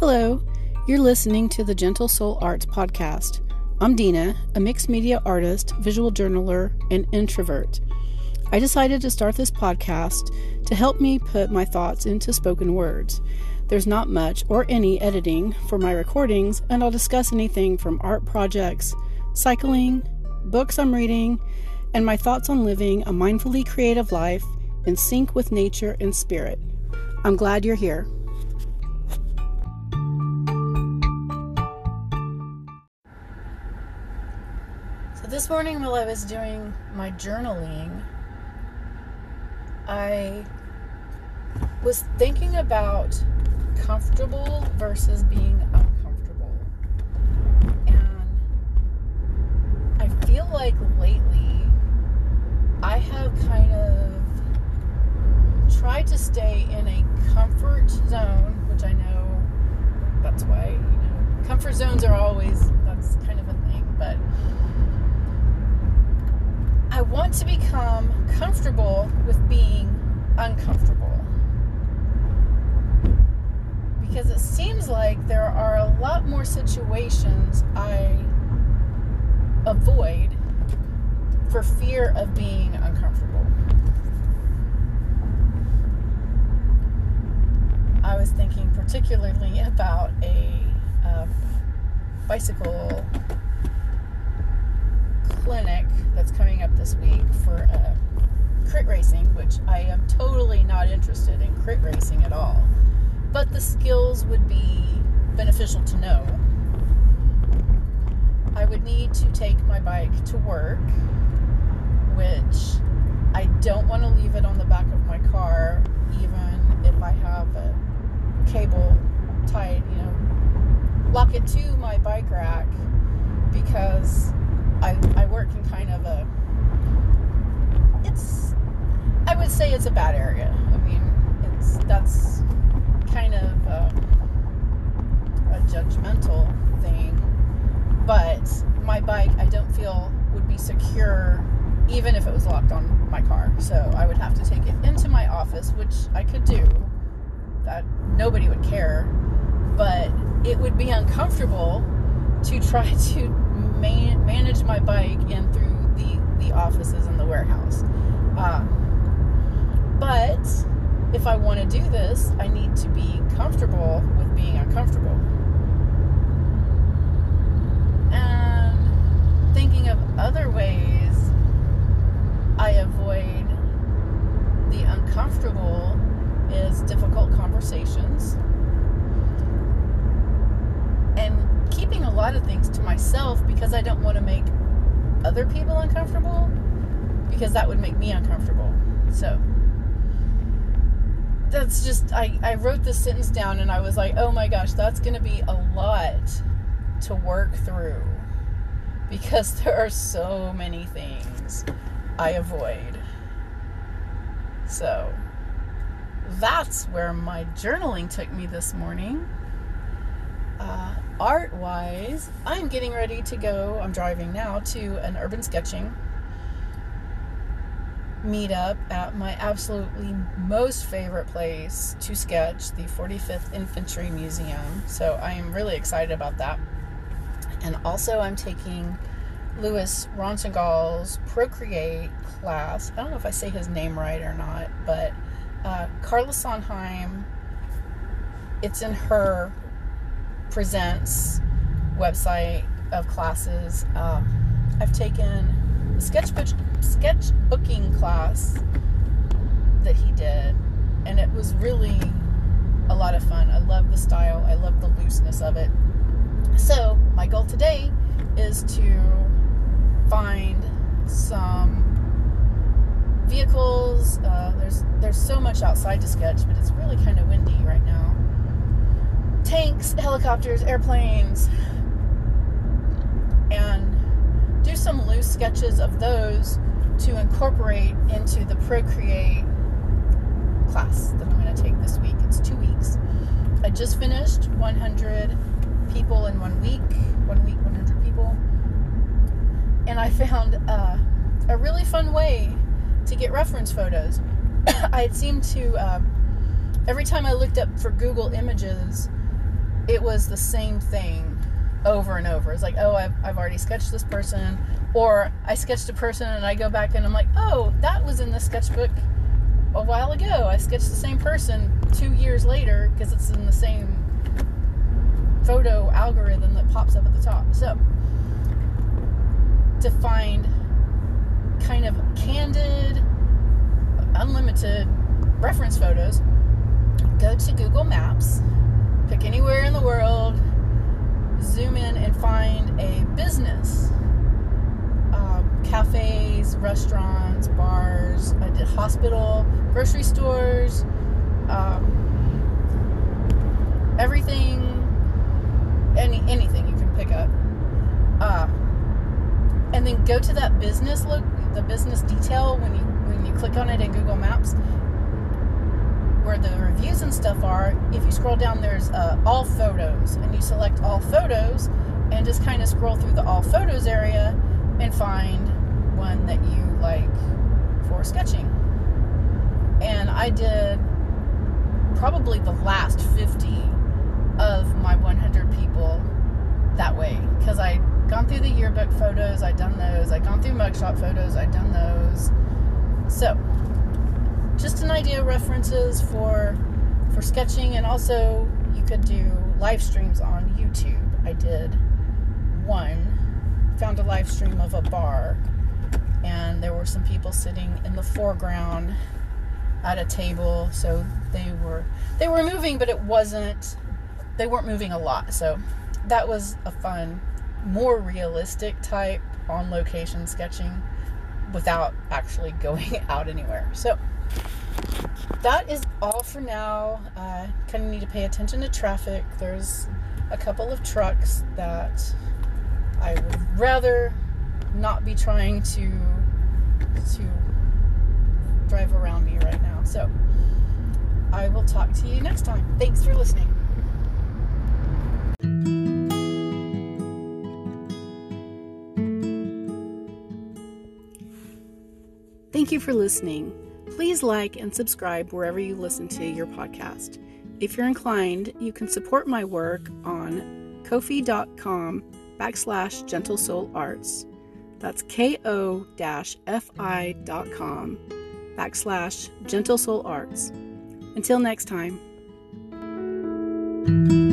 Hello, you're listening to the Gentle Soul Arts Podcast. I'm Dina, a mixed media artist, visual journaler, and introvert. I decided to start this podcast to help me put my thoughts into spoken words. There's not much or any editing for my recordings, and I'll discuss anything from art projects, cycling, books I'm reading, and my thoughts on living a mindfully creative life in sync with nature and spirit. I'm glad you're here. So this morning while I was doing my journaling, I was thinking about comfortable versus being uncomfortable. And I feel like lately I have kind of tried to stay in a comfort zone, which I know that's why, comfort zones are always, that's kind of a thing, but I want to become comfortable with being uncomfortable. Because it seems like there are a lot more situations I avoid for fear of being uncomfortable. I was thinking particularly about a bicycle clinic that's coming up this week for crit racing, which I am totally not interested in crit racing at all. But the skills would be beneficial to know. I would need to take my bike to work, which I don't want to leave it on the back of my car, even if I have a cable tied, lock it to my bike rack, because I work in kind of I would say it's a bad area. I mean, that's kind of a judgmental thing, but my bike I don't feel would be secure even if it was locked on my car, so I would have to take it into my office, which I could do. That nobody would care, but it would be uncomfortable to try to manage my bike in through the offices in the warehouse. But if I want to do this, I need to be comfortable with being uncomfortable. And thinking of other ways I avoid the uncomfortable is difficult conversations. And keeping a lot of things to myself because I don't want to make other people uncomfortable, because that would make me uncomfortable. So that's just, I wrote this sentence down and I was like, oh my gosh, that's going to be a lot to work through, because there are so many things I avoid. So that's where my journaling took me this morning. Art-wise, I'm getting ready to go, I'm driving now, to an urban sketching meet up at my absolutely most favorite place to sketch, the 45th Infantry Museum. So I am really excited about that. And also I'm taking Louis Ronsengall's Procreate class. I don't know if I say his name right or not, but Carla Sonheim, it's in her Presents website of classes. I've taken sketchbooking class that he did, and it was really a lot of fun. I love the style, I love the looseness of it. So my goal today is to find some vehicles. There's so much outside to sketch, but it's really kind of windy right now. Tanks, helicopters, airplanes, and do some loose sketches of those to incorporate into the Procreate class that I'm going to take this week. It's 2 weeks. I just finished 100 people in 1 week. 100 people. And I found a really fun way to get reference photos. I had seemed to, every time I looked up for Google Images, it was the same thing over and over. It's like, oh, I've already sketched this person, or I sketched a person and I go back and I'm like, oh, that was in the sketchbook a while ago. I sketched the same person 2 years later because it's in the same photo algorithm that pops up at the top. So to find kind of candid, unlimited reference photos, go to Google Maps, pick anywhere in the world, zoom in and find a business. Cafes, restaurants, bars. I did hospital, grocery stores, everything, anything you can pick up. And then go to that business look, the business detail when you click on it in Google Maps, where the reviews and stuff are. If you scroll down, there's all photos, and you select all photos and just kind of scroll through the all photos area and find one that you like for sketching. And I did probably the last 50 of my 100 people that way, because I'd gone through the yearbook photos, I'd done those, I'd gone through mugshot photos, I'd done those. So just an idea of references for sketching. And also you could do live streams on YouTube. I did one, found a live stream of a bar, and there were some people sitting in the foreground at a table, so they were moving, but they weren't moving a lot. So that was a fun, more realistic type on location sketching without actually going out anywhere. So that is all for now. Kind of need to pay attention to traffic. There's a couple of trucks that I would rather not be trying to drive around me right now. So I will talk to you next time. Thanks for listening. Thank you for listening. Please like and subscribe wherever you listen to your podcast. If you're inclined, you can support my work on kofi.com/Gentle Soul Arts. That's ko-fi.com/Gentle Soul Arts. Until next time.